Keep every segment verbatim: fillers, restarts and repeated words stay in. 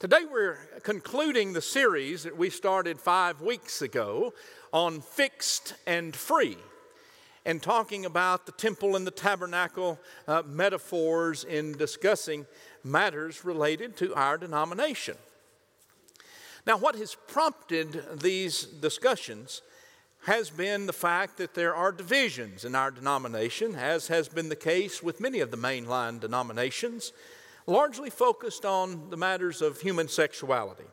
Today we're concluding the series that we started five weeks ago on fixed and free, and talking about the temple and the tabernacle uh, metaphors in discussing matters related to our denomination. Now, what has prompted these discussions has been the fact that there are divisions in our denomination, as has been the case with many of the mainline denominations, largely focused on the matters of human sexuality.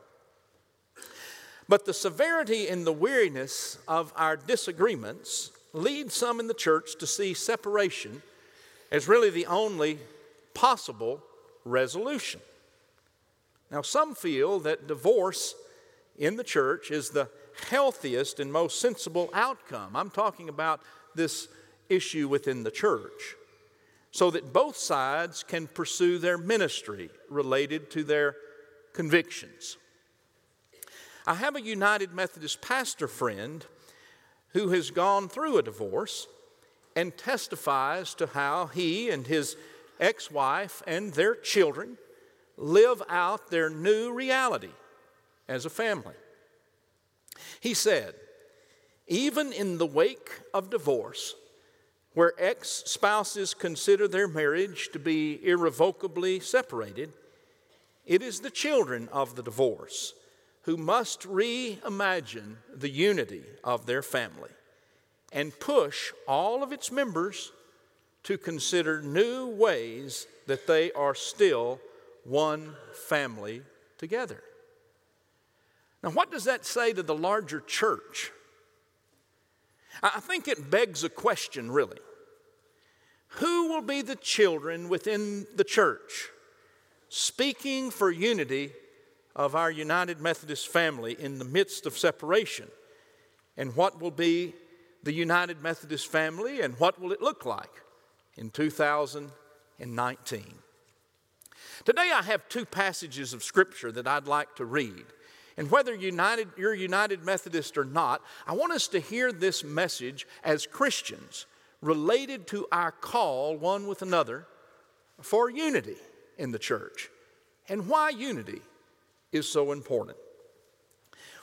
But the severity and the weariness of our disagreements lead some in the church to see separation as really the only possible resolution. Now, some feel that divorce in the church is the healthiest and most sensible outcome. I'm talking about this issue within the church, so that both sides can pursue their ministry related to their convictions. I have a United Methodist pastor friend who has gone through a divorce and testifies to how he and his ex-wife and their children live out their new reality as a family. He said, "Even in the wake of divorce, where ex-spouses consider their marriage to be irrevocably separated, it is the children of the divorce who must reimagine the unity of their family and push all of its members to consider new ways that they are still one family together." Now, what does that say to the larger church? I think it begs a question, really. Who will be the children within the church speaking for unity of our United Methodist family in the midst of separation? And what will be the United Methodist family, and what will it look like in two thousand nineteen? Today I have two passages of Scripture that I'd like to read. And whether United, you're United Methodist or not, I want us to hear this message as Christians related to our call one with another for unity in the church, and why unity is so important.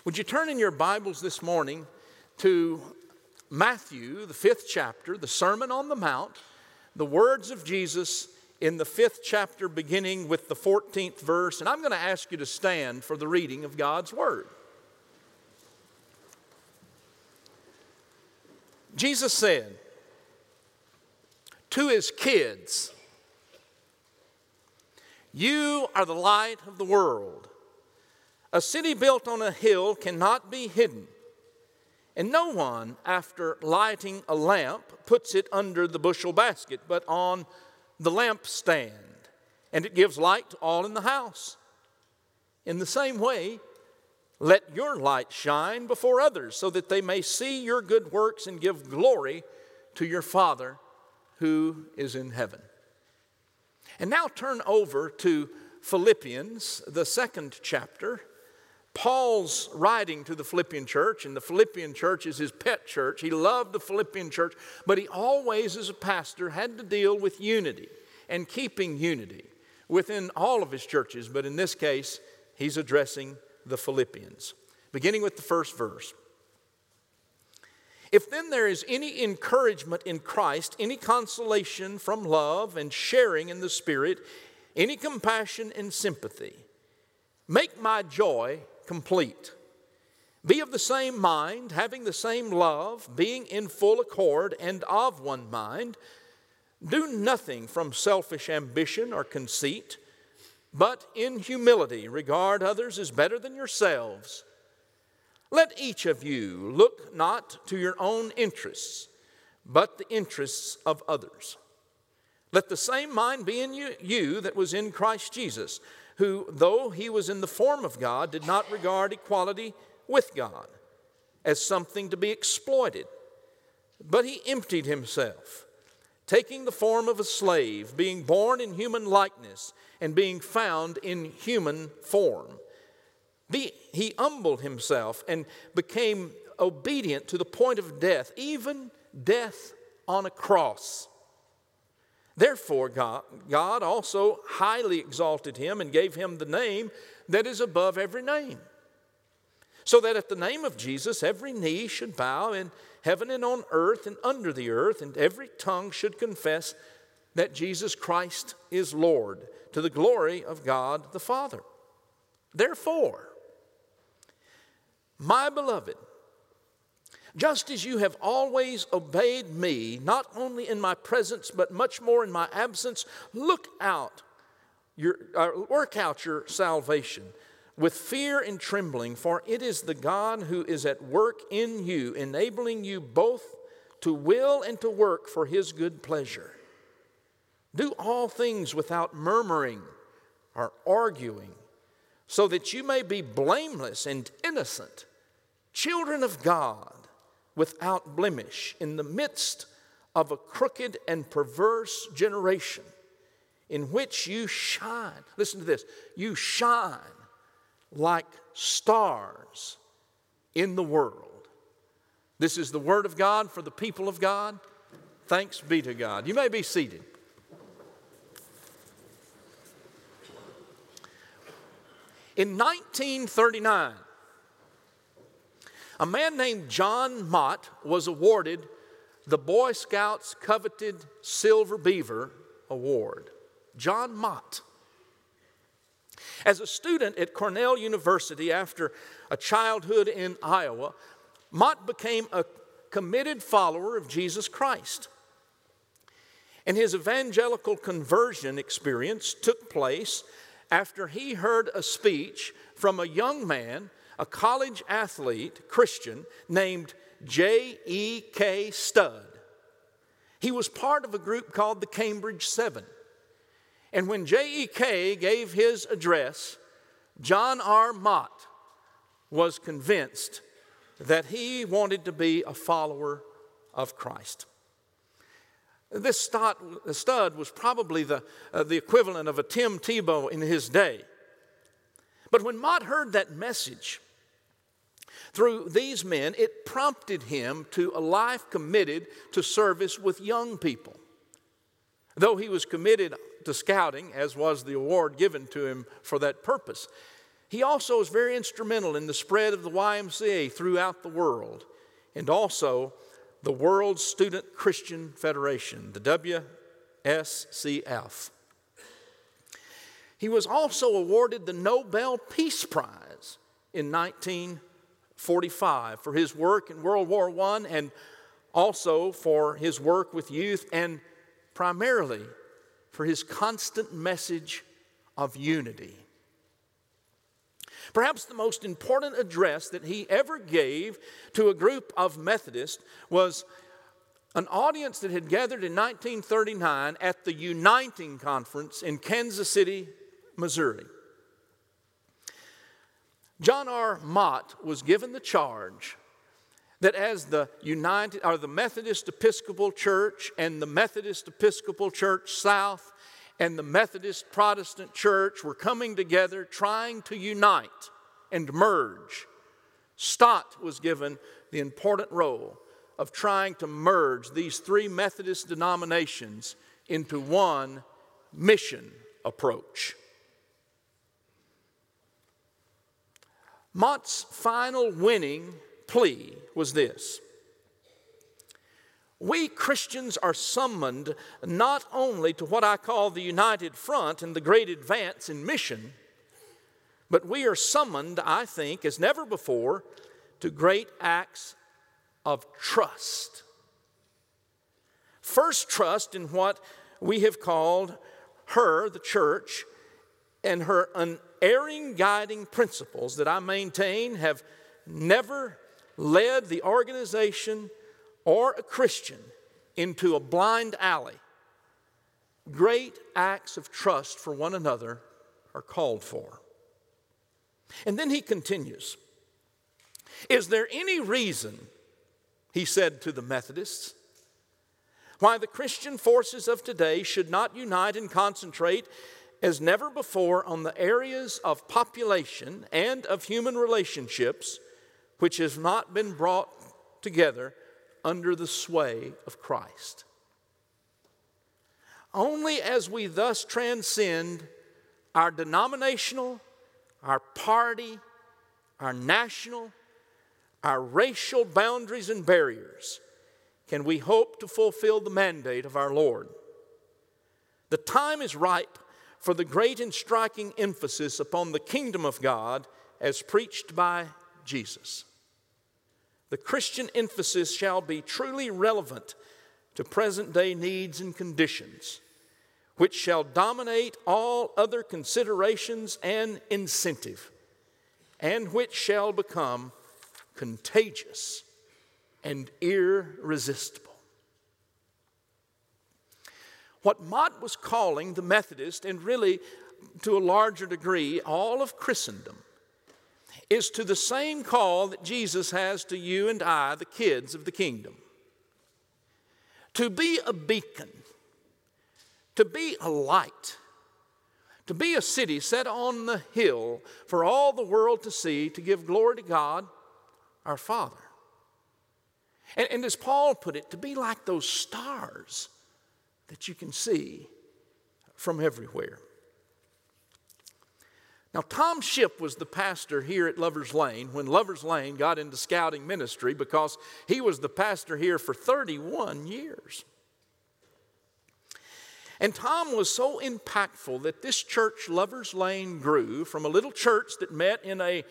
Would you turn in your Bibles this morning to Matthew, the fifth chapter, the Sermon on the Mount, the words of Jesus in the fifth chapter, beginning with the fourteenth verse, and I'm going to ask you to stand for the reading of God's Word. Jesus said to his kids, "You are the light of the world. A city built on a hill cannot be hidden, and no one, after lighting a lamp, puts it under the bushel basket, but on the lampstand, and it gives light to all in the house. In the same way, let your light shine before others, so that they may see your good works and give glory to your Father who is in heaven." And now turn over to Philippians, the second chapter. Paul's writing to the Philippian church, and the Philippian church is his pet church. He loved the Philippian church, but he always, as a pastor, had to deal with unity and keeping unity within all of his churches. But in this case, he's addressing the Philippians, beginning with the first verse. "If then there is any encouragement in Christ, any consolation from love and sharing in the Spirit, any compassion and sympathy, make my joy complete. Be of the same mind, having the same love, being in full accord and of one mind. Do nothing from selfish ambition or conceit, but in humility regard others as better than yourselves. Let each of you look not to your own interests, but the interests of others. Let the same mind be in you, you that was in Christ Jesus, who, though he was in the form of God, did not regard equality with God as something to be exploited. But he emptied himself, taking the form of a slave, being born in human likeness, and being found in human form. He humbled himself and became obedient to the point of death, even death on a cross. Therefore, God, God also highly exalted him and gave him the name that is above every name, so that at the name of Jesus every knee should bow in heaven and on earth and under the earth, and every tongue should confess that Jesus Christ is Lord, to the glory of God the Father. Therefore, my beloved, just as you have always obeyed me, not only in my presence, but much more in my absence, look out, your, uh, work out your salvation with fear and trembling, for it is the God who is at work in you, enabling you both to will and to work for his good pleasure. Do all things without murmuring or arguing, so that you may be blameless and innocent, children of God, without blemish, in the midst of a crooked and perverse generation, in which you shine, listen to this, you shine like stars in the world. This is the word of God for the people of God. Thanks be to God. You may be seated. In nineteen thirty-nine, a man named John Mott was awarded the Boy Scouts' coveted Silver Beaver Award. John Mott. As a student at Cornell University after a childhood in Iowa, Mott became a committed follower of Jesus Christ. And his evangelical conversion experience took place after he heard a speech from a young man, a college athlete, Christian, named J E K Studd. He was part of a group called the Cambridge seven. And when J E K gave his address, John R. Mott was convinced that he wanted to be a follower of Christ. This Studd was probably the, uh, the equivalent of a Tim Tebow in his day. But when Mott heard that message through these men, it prompted him to a life committed to service with young people. Though he was committed to scouting, as was the award given to him for that purpose, he also was very instrumental in the spread of the Y M C A throughout the world, and also the World Student Christian Federation, the W S C F. He was also awarded the Nobel Peace Prize in nineteen forty-five for his work in World War One and also for his work with youth, and primarily for his constant message of unity. Perhaps the most important address that he ever gave to a group of Methodists was an audience that had gathered in nineteen thirty-nine at the Uniting Conference in Kansas City, Missouri. John R. Mott was given the charge that as the United, or the Methodist Episcopal Church and the Methodist Episcopal Church South and the Methodist Protestant Church were coming together trying to unite and merge, Stott was given the important role of trying to merge these three Methodist denominations into one mission approach. Mott's final winning plea was this: we Christians are summoned not only to what I call the united front and the great advance in mission, but we are summoned, I think, as never before, to great acts of trust. First, trust in what we have called her, the church, and her unerring guiding principles that I maintain have never led the organization or a Christian into a blind alley. Great acts of trust for one another are called for. And then he continues, is there any reason, he said to the Methodists, why the Christian forces of today should not unite and concentrate as never before on the areas of population and of human relationships which has not been brought together under the sway of Christ? Only as we thus transcend our denominational, our party, our national, our racial boundaries and barriers can we hope to fulfill the mandate of our Lord. The time is ripe for the great and striking emphasis upon the kingdom of God as preached by Jesus. The Christian emphasis shall be truly relevant to present-day needs and conditions, which shall dominate all other considerations and incentive, and which shall become contagious and irresistible. What Mott was calling the Methodist, and really to a larger degree, all of Christendom, is to the same call that Jesus has to you and I, the kids of the kingdom. To be a beacon, to be a light, to be a city set on the hill for all the world to see, to give glory to God, our Father. And, and as Paul put it, to be like those stars that you can see from everywhere. Now, Tom Shipp was the pastor here at Lover's Lane when Lover's Lane got into scouting ministry, because he was the pastor here for thirty-one years. And Tom was so impactful that this church, Lover's Lane, grew from a little church that met in a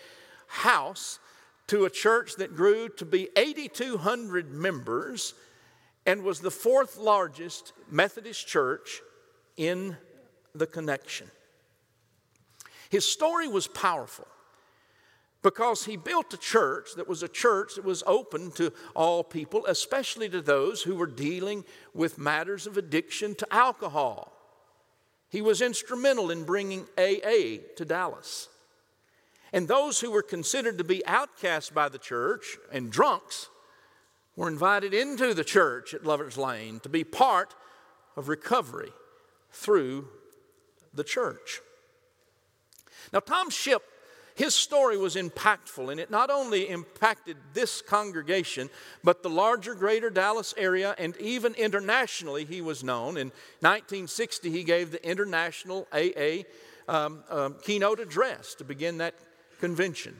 house to a church that grew to be eighty-two hundred members and was the fourth largest Methodist church in the connection. His story was powerful because he built a church that was a church that was open to all people, especially to those who were dealing with matters of addiction to alcohol. He was instrumental in bringing A A to Dallas. And those who were considered to be outcasts by the church and drunks were invited into the church at Lover's Lane to be part of recovery through the church. Now, Tom Shipp, his story was impactful, and it not only impacted this congregation, but the larger greater Dallas area, and even internationally he was known. In nineteen sixty, he gave the International A A um, um, keynote address to begin that convention.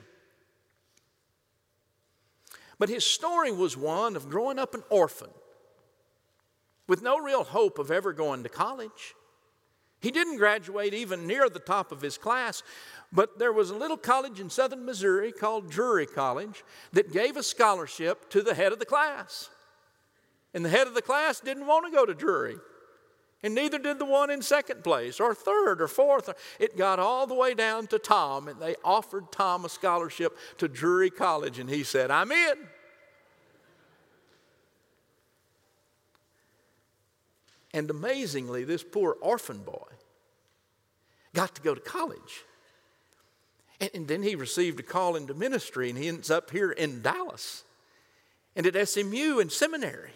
But his story was one of growing up an orphan with no real hope of ever going to college. He didn't graduate even near the top of his class, but there was a little college in southern Missouri called Drury College that gave a scholarship to the head of the class. And the head of the class didn't want to go to Drury, and neither did the one in second place or third or fourth. It got all the way down to Tom, and they offered Tom a scholarship to Drury College, and he said, "I'm in." And amazingly, this poor orphan boy got to go to college. And, and then he received a call into ministry, and he ends up here in Dallas and at S M U and seminary.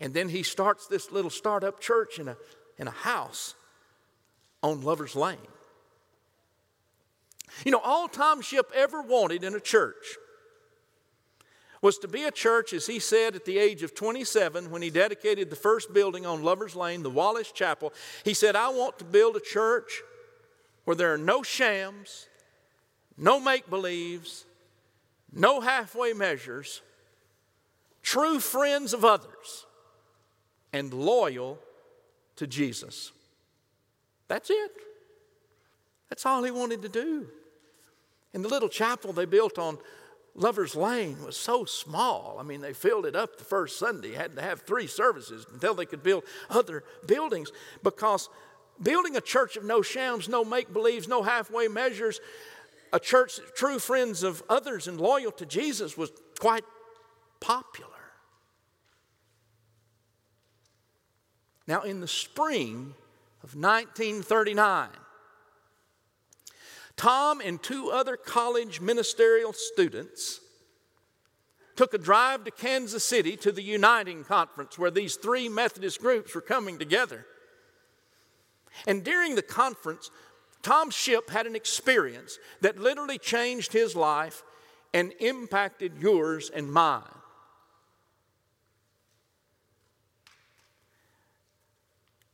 And then he starts this little startup church in a, in a house on Lover's Lane. You know, all Tom Shipp ever wanted in a church was to be a church, as he said at the age of twenty-seven, when he dedicated the first building on Lover's Lane, the Wallace Chapel. He said, "I want to build a church where there are no shams, no make-believes, no halfway measures, true friends of others, and loyal to Jesus." That's it. That's all he wanted to do. And the little chapel they built on Lover's Lane was so small. I mean, they filled it up the first Sunday, had to have three services until they could build other buildings, because building a church of no shams, no make-believes, no halfway measures, a church of true friends of others and loyal to Jesus was quite popular. Now, in the spring of nineteen thirty-nine, Tom and two other college ministerial students took a drive to Kansas City to the Uniting Conference, where these three Methodist groups were coming together. And during the conference, Tom Shipp had an experience that literally changed his life and impacted yours and mine.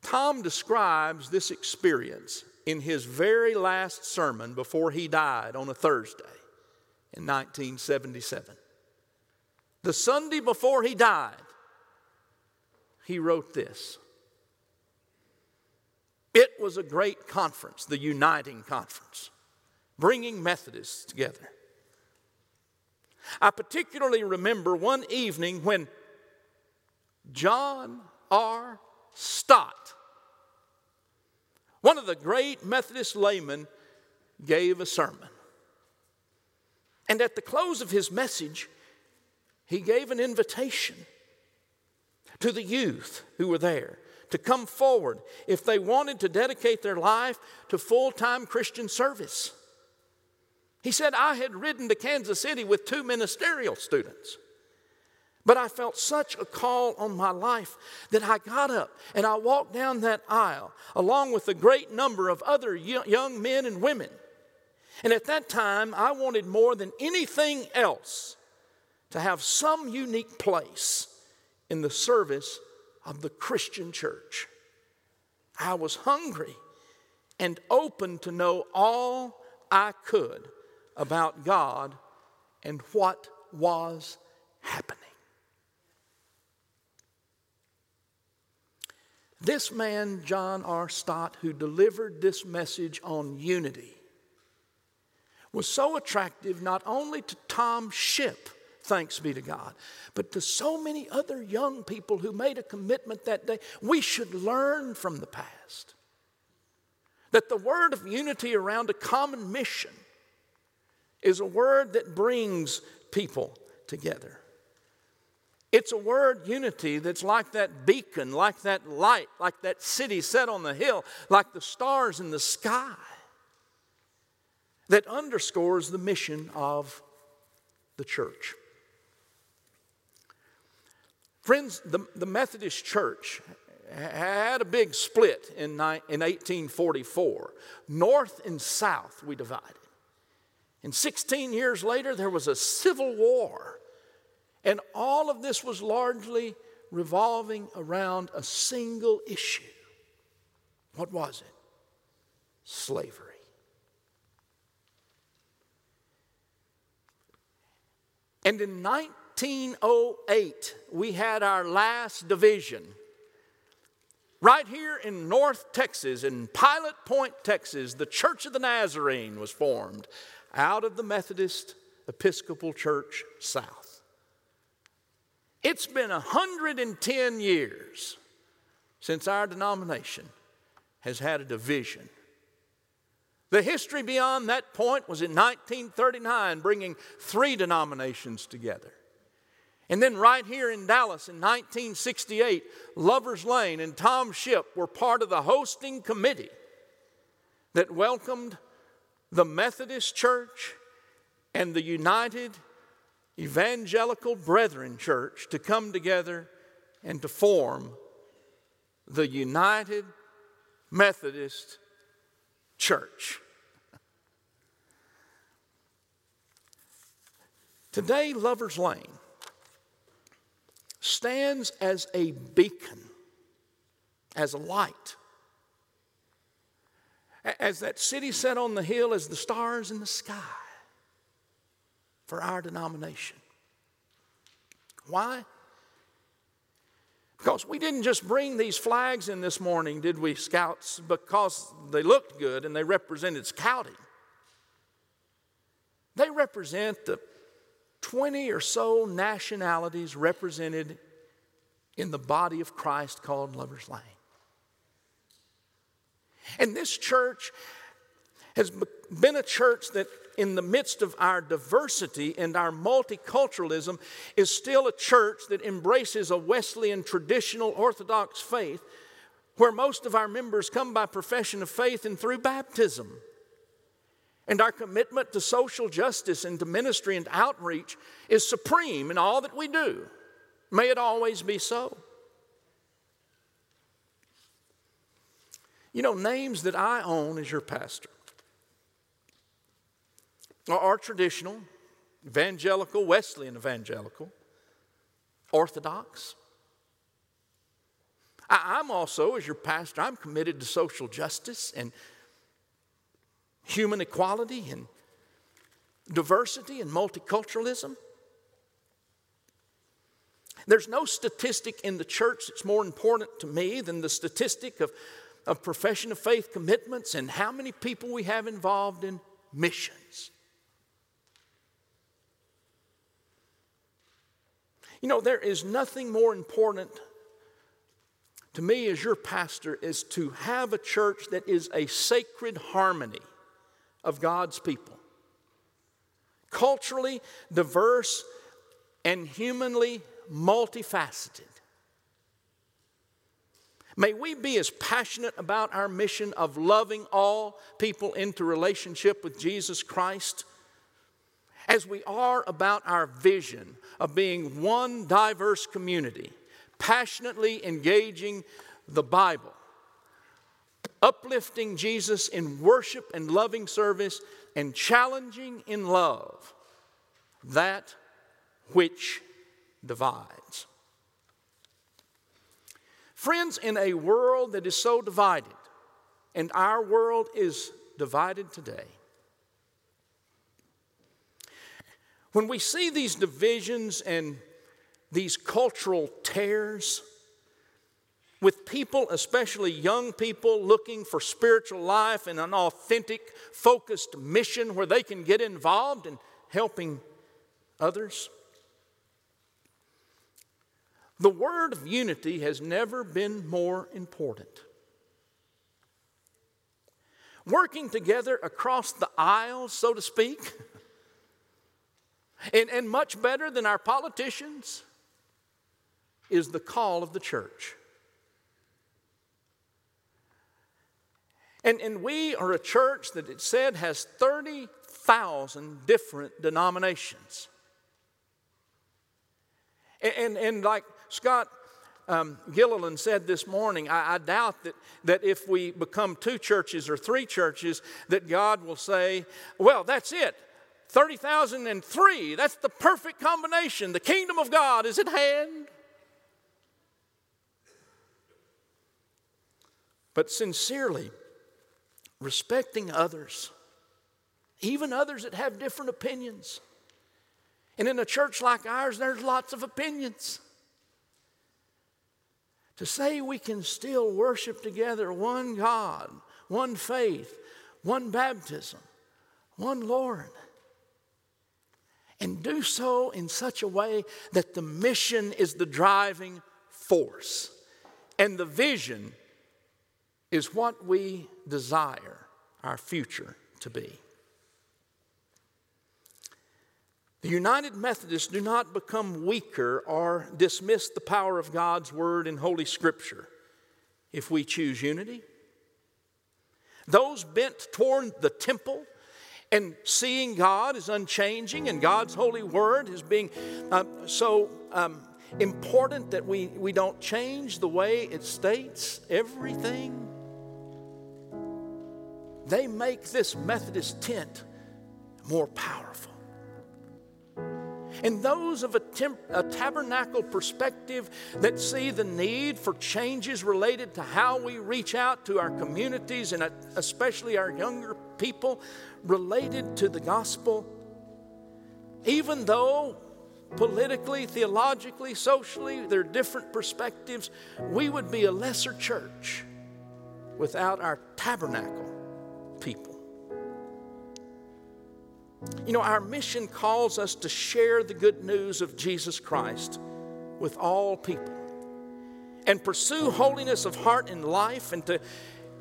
Tom describes this experience in his very last sermon before he died on a Thursday in nineteen seventy-seven. The Sunday before he died, he wrote this. It was a great conference, the Uniting Conference, bringing Methodists together. I particularly remember one evening when John R. Stott, one of the great Methodist laymen, gave a sermon. And at the close of his message, he gave an invitation to the youth who were there to come forward if they wanted to dedicate their life to full-time Christian service. He said, I had ridden to Kansas City with two ministerial students, but I felt such a call on my life that I got up and I walked down that aisle along with a great number of other young men and women. And at that time, I wanted more than anything else to have some unique place in the service of the Christian church. I was hungry and open to know all I could about God and what was happening. This man, John R. Stott, who delivered this message on unity, was so attractive not only to Tom Shipp, thanks be to God, but to so many other young people who made a commitment that day. We should learn from the past that the word of unity around a common mission is a word that brings people together. It's a word, unity, that's like that beacon, like that light, like that city set on the hill, like the stars in the sky, that underscores the mission of the church. Friends, the, the Methodist Church had a big split in, ni- in eighteen forty-four. North and South, we divided. And sixteen years later, there was a civil war. And all of this was largely revolving around a single issue. What was it? Slavery. And in nineteen oh eight, we had our last division right here in North Texas, in Pilot Point, Texas. The Church of the Nazarene was formed out of the Methodist Episcopal Church South. It's been one hundred ten years since our denomination has had a division. The history beyond that point was in nineteen thirty-nine, bringing three denominations together. And then right here in Dallas in nineteen sixty-eight, Lover's Lane and Tom Shipp were part of the hosting committee that welcomed the Methodist Church and the United Evangelical Brethren Church to come together and to form the United Methodist Church. Today, Lover's Lane stands as a beacon, as a light, as that city set on the hill, as the stars in the sky, for our denomination. Why? Because we didn't just bring these flags in this morning, did we, Scouts? Because they looked good and they represented scouting. They represent the twenty or so nationalities represented in the body of Christ called Lover's Lane. And this church has been a church that, in the midst of our diversity and our multiculturalism, is still a church that embraces a Wesleyan traditional Orthodox faith, where most of our members come by profession of faith and through baptism. And our commitment to social justice and to ministry and outreach is supreme in all that we do. May it always be so. You know, names that I own as your pastor are traditional, evangelical, Wesleyan evangelical, Orthodox. I, I'm also, as your pastor, I'm committed to social justice and human equality and diversity and multiculturalism. There's no statistic in the church that's more important to me than the statistic of, of profession of faith commitments and how many people we have involved in missions. You know, there is nothing more important to me as your pastor is to have a church that is a sacred harmony of God's people. Culturally diverse and humanly multifaceted. May we be as passionate about our mission of loving all people into relationship with Jesus Christ as we are about our vision of being one diverse community, passionately engaging the Bible, uplifting Jesus in worship and loving service, and challenging in love that which divides. Friends, in a world that is so divided, and our world is divided today, when we see these divisions and these cultural tears, with people, especially young people, looking for spiritual life and an authentic, focused mission where they can get involved in helping others, the word of unity has never been more important. Working together across the aisle, so to speak, and, and much better than our politicians, is the call of the church. And, and we are a church that it said has thirty thousand different denominations. And, and, and like Scott um, Gilliland said this morning, I, I doubt that, that if we become two churches or three churches, that God will say, well, that's it. thirty thousand and three, that's the perfect combination. The kingdom of God is at hand. But sincerely, respecting others, even others that have different opinions. And in a church like ours, there's lots of opinions. To say we can still worship together one God, one faith, one baptism, one Lord, and do so in such a way that the mission is the driving force and the vision is what we desire our future to be. The United Methodists do not become weaker or dismiss the power of God's Word in Holy Scripture if we choose unity. Those bent toward the temple and seeing God as unchanging and God's Holy Word as being uh, so um, important that we, we don't change the way it states everything, they make this Methodist tent more powerful. And those of a, temp, a tabernacle perspective that see the need for changes related to how we reach out to our communities and especially our younger people related to the gospel, even though politically, theologically, socially, there are different perspectives, we would be a lesser church without our tabernacle people. You know, our mission calls us to share the good news of Jesus Christ with all people and pursue holiness of heart and life and to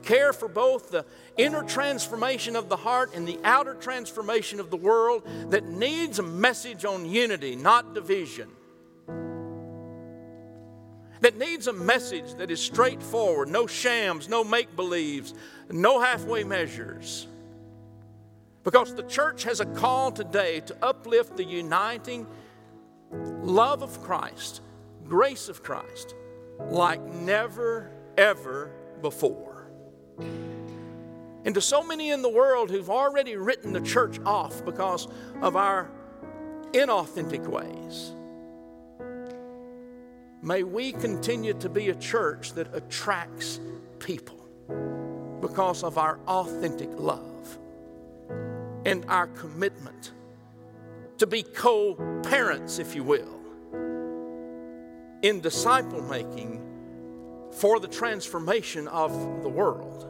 care for both the inner transformation of the heart and the outer transformation of the world that needs a message on unity, not division. That needs a message that is straightforward, no shams, no make-believes, no halfway measures. Because the church has a call today to uplift the uniting love of Christ, grace of Christ, like never, ever before. And to so many in the world who've already written the church off because of our inauthentic ways, May we continue to be a church that attracts people because of our authentic love and our commitment to be co-parents, if you will, in disciple making for the transformation of the world.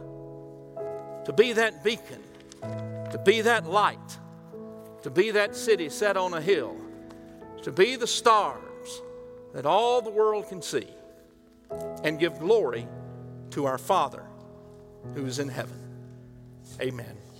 To be that beacon, to be that light, to be that city set on a hill, to be the stars that all the world can see, and give glory to our Father who is in heaven. Amen.